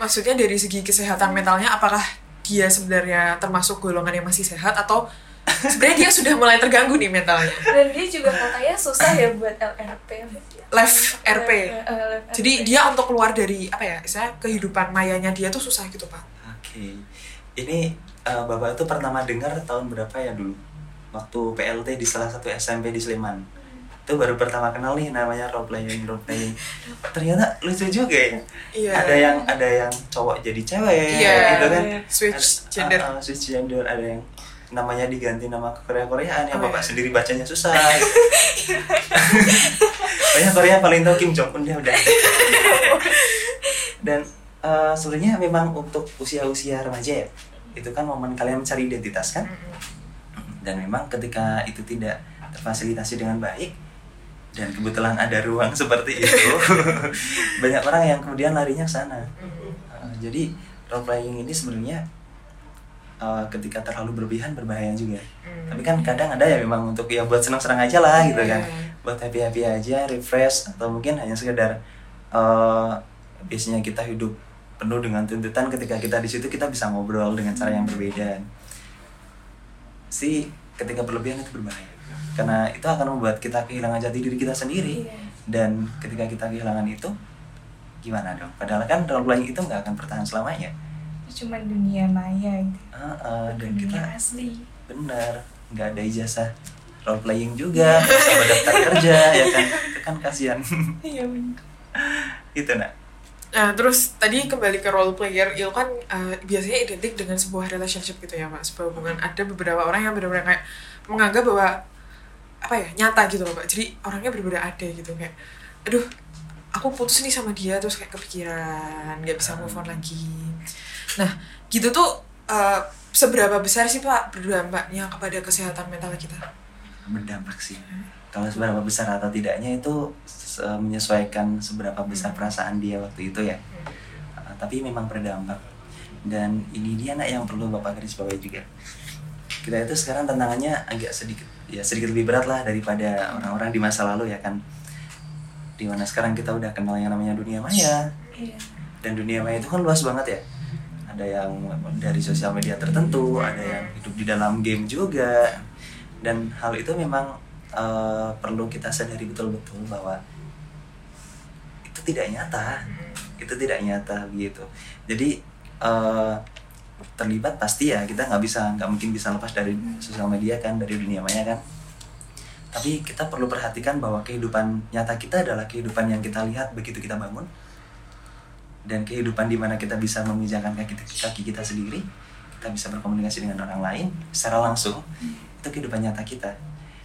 Maksudnya dari segi kesehatan mentalnya, apakah dia sebenarnya termasuk golongan yang masih sehat, atau sebenarnya dia sudah mulai terganggu nih mentalnya? Dan dia juga katanya susah ya buat LRP. Jadi dia untuk keluar dari apa ya, misalnya kehidupan mayanya dia tuh susah gitu, Pak. Oke. Ini Bapak itu pertama dengar tahun berapa ya dulu? Waktu PLT di salah satu SMP di Sleman. Itu baru pertama kenal nih namanya role playing. Ternyata lucu juga ya. Ada yang cowok jadi cewek gitu kan, switch gender. Ada yang namanya diganti nama Korea-Koreaan yang Bapak sendiri bacanya susah. Korea paling tahu Kim Jong-un dia udah. Dan sebenarnya memang untuk usia-usia remaja ya, itu kan momen kalian mencari identitas kan. Dan memang ketika itu tidak terfasilitasi dengan baik, dan kebetulan ada ruang seperti itu, banyak orang yang kemudian larinya ke sana. Jadi role playing ini sebenarnya ketika terlalu berlebihan berbahaya juga. Tapi kan kadang ada ya memang untuk ya buat senang-senang aja lah gitu kan, buat happy-happy aja, refresh, atau mungkin hanya sekedar biasanya kita hidup penuh dengan tuntutan, ketika kita di situ kita bisa ngobrol dengan cara yang berbeda. Si ketika berlebihan itu berbahaya, karena itu akan membuat kita kehilangan jati diri kita sendiri. Dan ketika kita kehilangan itu gimana dong? Padahal kan role playing itu nggak akan bertahan selamanya. Itu cuma dunia maya gitu. Dan dunia kita asli. Benar, nggak ada ijazah role playing juga, sama daftar kerja ya kan? Kan kasihan. Iya benar. Itu nak. Nah, terus tadi kembali ke role player, itu kan biasanya identik dengan sebuah relationship gitu ya, Pak, sebuah hubungan. Ada beberapa orang yang benar-benar kayak menganggap bahwa apa ya, nyata gitu loh, Pak. Jadi orangnya benar-benar ada gitu kayak, aduh, aku putus nih sama dia, terus kayak kepikiran, nggak bisa move on lagi. Nah, gitu tuh seberapa besar sih, Pak, berdampaknya kepada kesehatan mental kita? Berdampak sih. Kalau seberapa besar atau tidaknya itu menyesuaikan seberapa besar perasaan dia waktu itu ya. Tapi memang berdampak. Dan ini dia nak yang perlu Bapak garis bawahi juga. Kita itu sekarang tantangannya agak sedikit lebih berat lah daripada orang-orang di masa lalu ya kan. Di mana sekarang kita udah kenal yang namanya dunia maya. Dan dunia maya itu kan luas banget ya. Ada yang dari sosial media tertentu, ada yang hidup di dalam game juga. Dan hal itu memang perlu kita sadari betul-betul bahwa itu tidak nyata, begitu. Jadi terlibat pasti ya, kita nggak mungkin bisa lepas dari sosial media kan, dari dunia maya kan. Tapi kita perlu perhatikan bahwa kehidupan nyata kita adalah kehidupan yang kita lihat begitu kita bangun, dan kehidupan di mana kita bisa memijakan kaki kita sendiri, kita bisa berkomunikasi dengan orang lain secara langsung. Itu kehidupan nyata kita.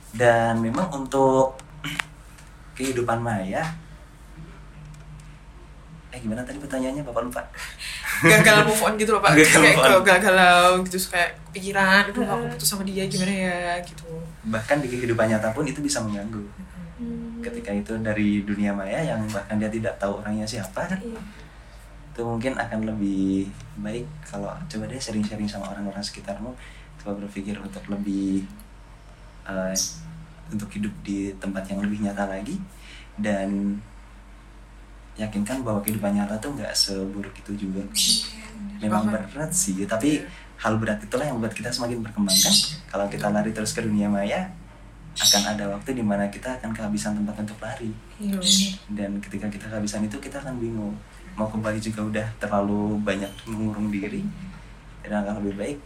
Dan memang untuk kehidupan maya, gimana tadi pertanyaannya, Bapak lupa? Gagal move on gitu loh, Pak. Gagal gitu, kayak pikiran, aduh aku putus sama dia gimana ya gitu. Bahkan di kehidupan nyata pun itu bisa mengganggu. Ketika itu dari dunia maya yang bahkan dia tidak tahu orangnya siapa, itu mungkin akan lebih baik kalau coba deh sharing-sharing sama orang-orang sekitarmu, coba berpikir untuk lebih untuk hidup di tempat yang lebih nyata lagi, dan yakinkan bahwa kehidupan nyata tuh nggak seburuk itu juga. Memang berat sih, tapi hal berat itulah yang membuat kita semakin berkembang kan. Kalau kita lari terus ke dunia maya, akan ada waktu di mana kita akan kehabisan tempat untuk lari. Dan ketika kita kehabisan itu, kita akan bingung mau kembali juga udah terlalu banyak mengurung diri. Dan akan lebih baik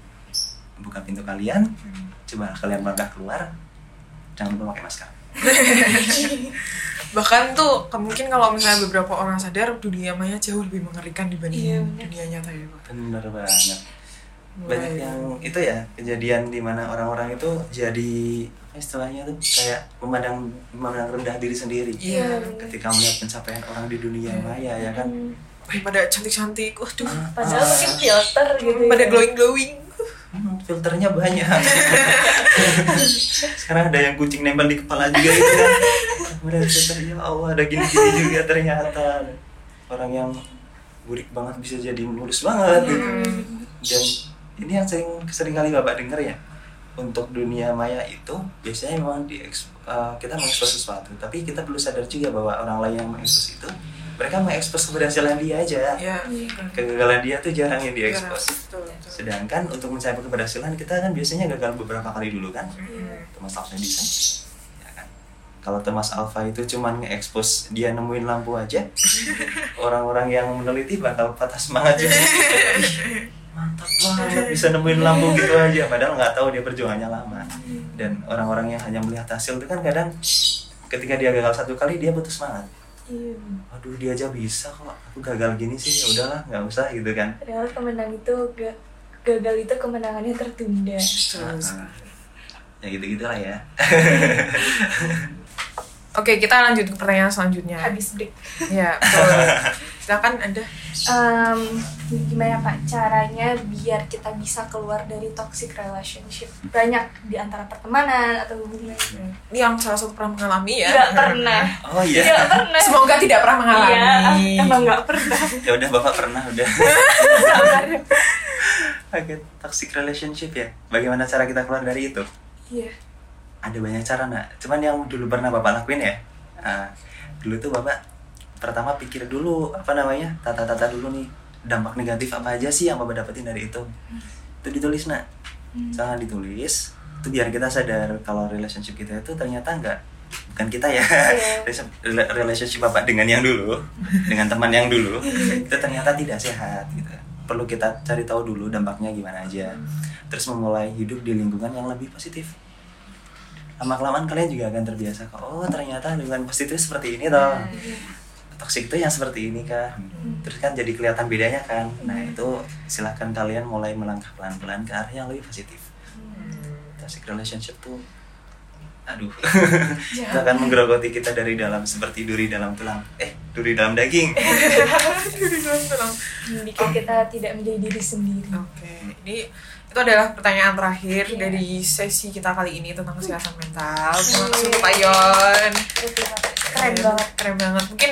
buka pintu kalian, coba kalian melangkah keluar, jangan lupa pakai masker. Bahkan tuh mungkin kalau misalnya beberapa orang sadar, dunia maya jauh lebih mengerikan dibanding dunia nyata ya, Pak. Bener banget. Banyak yang itu ya, kejadian di mana orang-orang itu jadi istilahnya tuh kayak memandang rendah diri sendiri. Ketika melihat pencapaian orang di dunia maya ya kan, pada cantik-cantik, waduh, padahal mungkin filter gitu, pada glowing-glowing. Filternya banyak. Sekarang ada yang kucing nempel di kepala juga gitu kan. Kemudian filternya, ya Allah, ada gini-gini juga ternyata. Orang yang burik banget bisa jadi mulus banget gitu. Dan ini yang sering kali Bapak dengar ya, untuk dunia maya itu biasanya memang kita mengekspos sesuatu, tapi kita perlu sadar juga bahwa orang lain yang mengekspos itu, mereka mengekspos keberhasilan dia aja, kegagalan dia tuh jarang yang diekspos. Sedangkan untuk mencapai keberhasilan, kita kan biasanya gagal beberapa kali dulu kan. Thomas Alfred Edison ya kan, kalau Thomas Alva itu cuman ngeekspos dia nemuin lampu aja, orang-orang yang meneliti bakal patah semangat juga. Mantap banget bisa nemuin lampu gitu aja, padahal nggak tahu dia perjuangannya lama. Dan orang-orang yang hanya melihat hasil itu kan kadang ketika dia gagal satu kali dia putus semangat. Aduh, dia aja bisa kok, aku gagal gini sih, ya udahlah nggak usah gitu kan. Padahal gagal itu kemenangannya tertunda. Ya gitu-gitulah ya. Oke, kita lanjut ke pertanyaan selanjutnya. Habis break. Ya, betul. Silakan Anda. Gimana Pak caranya biar kita bisa keluar dari toxic relationship? Banyak di antara pertemanan atau hubungan. Ini yang salah satu pernah mengalami ya? Nggak pernah. Oh iya. Nggak pernah. Semoga tidak pernah mengalami. Iya, emang nggak pernah. Ya udah, Bapak pernah udah. Oke, toxic relationship ya. Bagaimana cara kita keluar dari itu? Iya. Ada banyak cara nak. Cuman yang dulu pernah Bapak lakuin ya. Dulu tuh Bapak pertama pikir dulu, tata-tata dulu nih. dampak negatif apa aja sih yang Bapak dapetin dari itu? Itu ditulis, Nak. Sangat ditulis. Itu biar kita sadar kalau relationship kita itu ternyata enggak, bukan kita ya. Relationship Bapak dengan yang dulu, dengan teman yang dulu, itu ternyata tidak sehat gitu. Perlu kita cari tahu dulu dampaknya gimana aja. Terus memulai hidup di lingkungan yang lebih positif. Lama-kelamaan kalian juga akan terbiasa kok. Oh, ternyata lingkungan positif seperti ini toh. Toksik itu yang seperti ini kan. Terus kan jadi kelihatan bedanya kan. Nah, itu silahkan kalian mulai melangkah pelan-pelan ke arah yang lebih positif. Toxic relationship tuh aduh, itu akan menggerogoti kita dari dalam seperti duri dalam tulang, duri dalam daging. Duri dalam tulang. Bikin kita tidak menjadi diri sendiri. Oke, ini itu adalah pertanyaan terakhir dari sesi kita kali ini tentang kesehatan mental. Terima kasih Pak Yon. Keren banget. Keren banget. Mungkin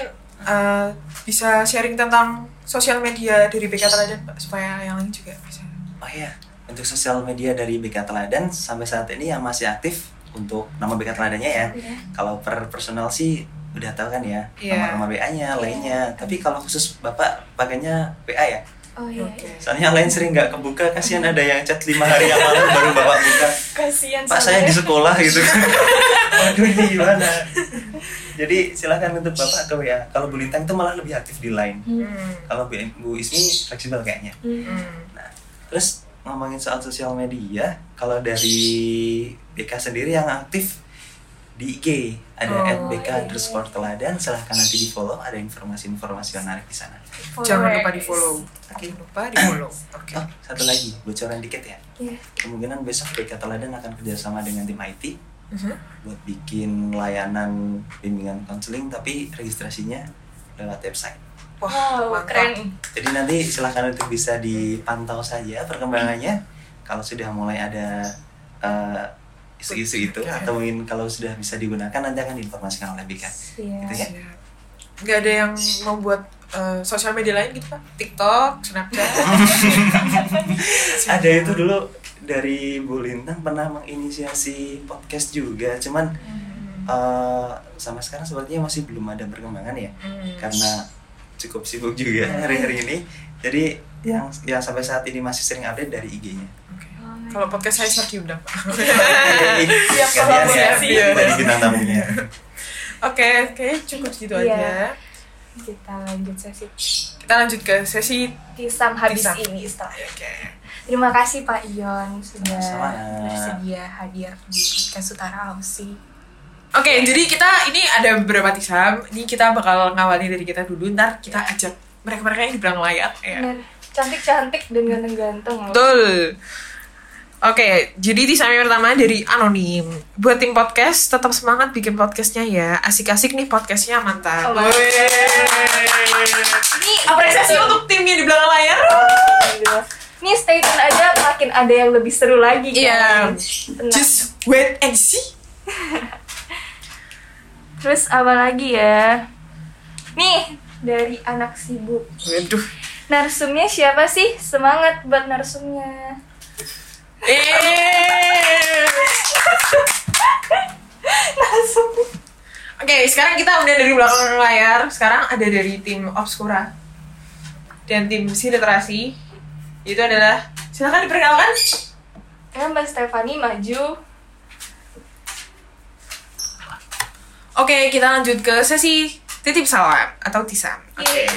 bisa sharing tentang sosial media dari BK Teladan, Pak, supaya yang lain juga bisa. Oh iya, untuk sosial media dari BK Teladan sampai saat ini yang masih aktif. Untuk nama BK Teladannya ya, kalau per personal sih udah tahu kan ya, nomor WA-nya, lainnya. Tapi kalau khusus Bapak pakainya WA ya. Soalnya yang lain sering nggak kebuka, kasihan ada yang chat 5 hari yang lalu baru Bapak buka. Kasihan. Pak saya di sekolah gitu. Waduh ini gimana? Jadi silakan untuk Bapak ke WA. Kalau Bu Lintang itu malah lebih aktif di Line. Kalau Bu Ismi fleksibel kayaknya. Nah, terus ngomongin soal sosial media, kalau dari BK sendiri yang aktif di IG ada @bk_teladan, silahkan nanti di follow, ada informasi-informasi yang menarik di sana. Jangan lupa di follow. Jangan lupa di follow. Oke. Oh, satu lagi bocoran dikit ya. Kemungkinan besok BK Teladan akan kerjasama dengan tim IT buat bikin layanan bimbingan konseling, tapi registrasinya lewat website. Wow, keren. Jadi nanti silakan untuk bisa dipantau saja perkembangannya. Kalau sudah mulai ada isu-isu itu atau mungkin kalau sudah bisa digunakan nanti akan diinformasikan oleh BK. Gitu ya. Nggak ada yang membuat sosial media lain gitu Pak? TikTok, Snapchat. Ada itu dulu dari Bu Lintang pernah menginisiasi podcast juga, cuman sama sekarang sepertinya masih belum ada perkembangan ya. Karena cukup sibuk juga hari-hari ini. Jadi yang sampai saat ini masih sering update dari IG-nya. Kalau podcast saya sering diundang, Pak. Siap kolaborasi dari bintang tamunya. Oke, cukup segitu aja. Kita lanjut ke sesi Tisam habis ini istilahnya. Terima kasih Pak Yon sudah bersedia hadir di Podcast Utara Aussie. Oke, jadi kita ini ada beberapa tisam. Ini kita bakal ngawali dari kita dulu. Ntar kita ajak mereka-mereka yang dibilang layak ya. Cantik-cantik dan ganteng-ganteng. Betul. Oke, jadi tisam yang pertama dari Anonim. Buat tim podcast, tetap semangat bikin podcastnya ya. Asik-asik nih podcastnya, mantap. Ini apresiasi untuk tim yang dibilang layak. Ini stay tune aja, makin ada yang lebih seru lagi. Iya. Just wait and see. Terus apa lagi ya? Nih, dari anak sibuk. Waduh. Narsumnya siapa sih? Semangat buat narsumnya. Narsum. Oke, sekarang kita udah dari belakang layar. Sekarang ada dari tim Obskura dan tim Siliterasi. Itu adalah, silakan diperkenalkan. Mbak Stefani maju. Oke, kita lanjut ke sesi titip salam atau tisam. Oke.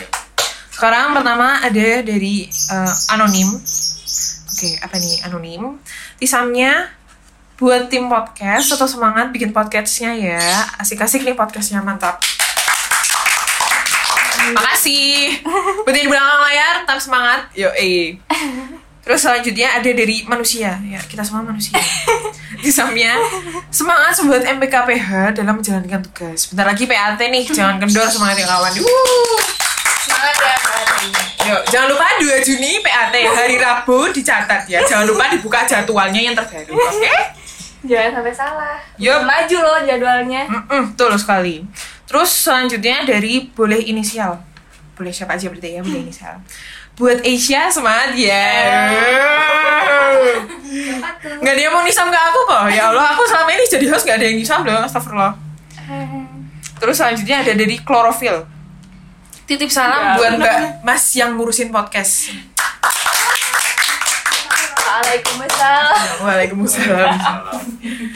Sekarang pertama ada dari Anonim. Oke, apa nih Anonim? Tisamnya buat tim podcast, tetap semangat bikin podcastnya ya. Asik-asik nih podcastnya, mantap. Makasih. Buat di belakang layar, tetap semangat. Yoi. Terus selanjutnya ada dari manusia, ya kita semua manusia. Tisamnya, semangat buat MPKPH dalam menjalankan tugas. Bentar lagi PAT nih, jangan kendor semangat ya kawan. Semangat ya kawan. Yuk, jangan lupa 2 Juni PAT hari Rabu dicatat ya. Jangan lupa dibuka jadwalnya yang terbaru, oke? Jangan sampai salah. Yuk, maju loh jadwalnya. Betul sekali. Terus selanjutnya dari boleh inisial. Boleh siapa aja berarti ya, boleh inisial. Buat Eca semangat ya. Nggak ada yang mau nisam ke aku kok. Ya Allah, aku selama ini jadi host nggak ada yang nisam loh. Astagfirullah. Terus selanjutnya ada dari klorofil. titip salam buat Mbak Mas yang ngurusin podcast. Waalaikumsalam. Waalaikumsalam.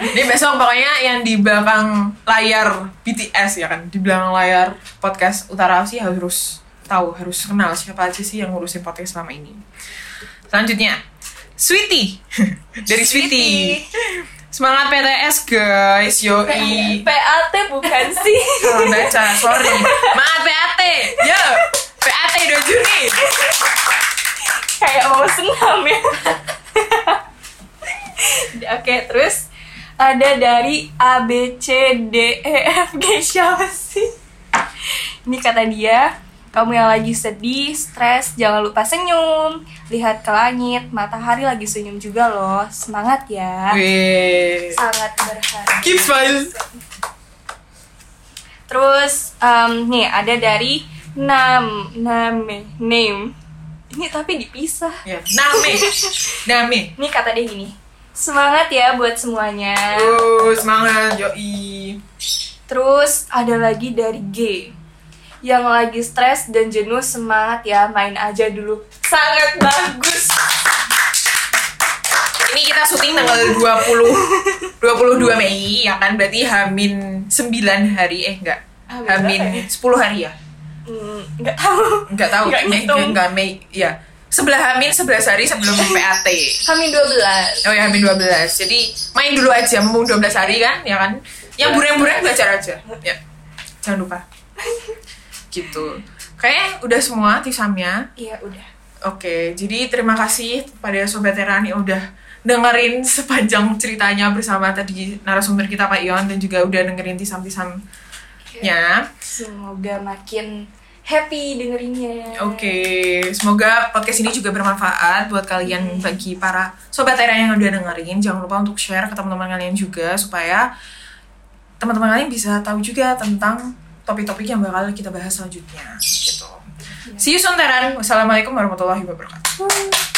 Ini besok pokoknya yang di belakang layar BTS ya kan, di belakang layar podcast Utara Asia harus tahu, harus kenal siapa aja sih yang ngurusin podcast selama ini. Selanjutnya, Sweetie. Dari Sweetie. Semangat PTS guys, yoi. PAT bukan sih? Salah baca, sorry. Maaf PAT. Yo, PAT 2 Juni. Kayak mau senam ya. Oke, terus ada dari ABCDEFG siapa sih? Ini kata dia, kamu yang lagi sedih, stres, jangan lupa senyum. Lihat ke langit, matahari lagi senyum juga loh. Semangat ya. Wee. Sangat berharga. Keep smiling. Terus nih ada dari Name. Ini tapi dipisah. Yeah. Name. Ini kata dia gini. Semangat ya buat semuanya. Semangat, yoi. Terus ada lagi dari G. Yang lagi stres dan jenuh, semangat ya, main aja dulu. Sangat bagus. Ini kita syuting tanggal 22 Mei ya kan, berarti Hamin 10 hari ya? Enggak tahu. Enggak Mei ya. Hamin 11 hari sebelum PAT. Hamin 12. Oh ya, Hamin 12. Jadi main dulu aja, mumpung 12 hari kan, ya kan? Yang bureng-bureng belajar aja. Ya. Jangan lupa. Gitu. Kayaknya udah semua tisamnya. Iya, udah. Oke, jadi terima kasih pada Sobat Terani udah dengerin sepanjang ceritanya bersama tadi narasumber kita Pak Yon, dan juga udah dengerin tisam-tisamnya. Semoga makin happy dengerinnya. Oke, semoga podcast ini juga bermanfaat buat kalian. Bagi para Sobat Terani yang udah dengerin, jangan lupa untuk share ke teman-teman kalian juga, supaya teman-teman kalian bisa tahu juga tentang topik-topik yang bakal kita bahas selanjutnya gitu. See you soon, Teran. Wassalamualaikum warahmatullahi wabarakatuh.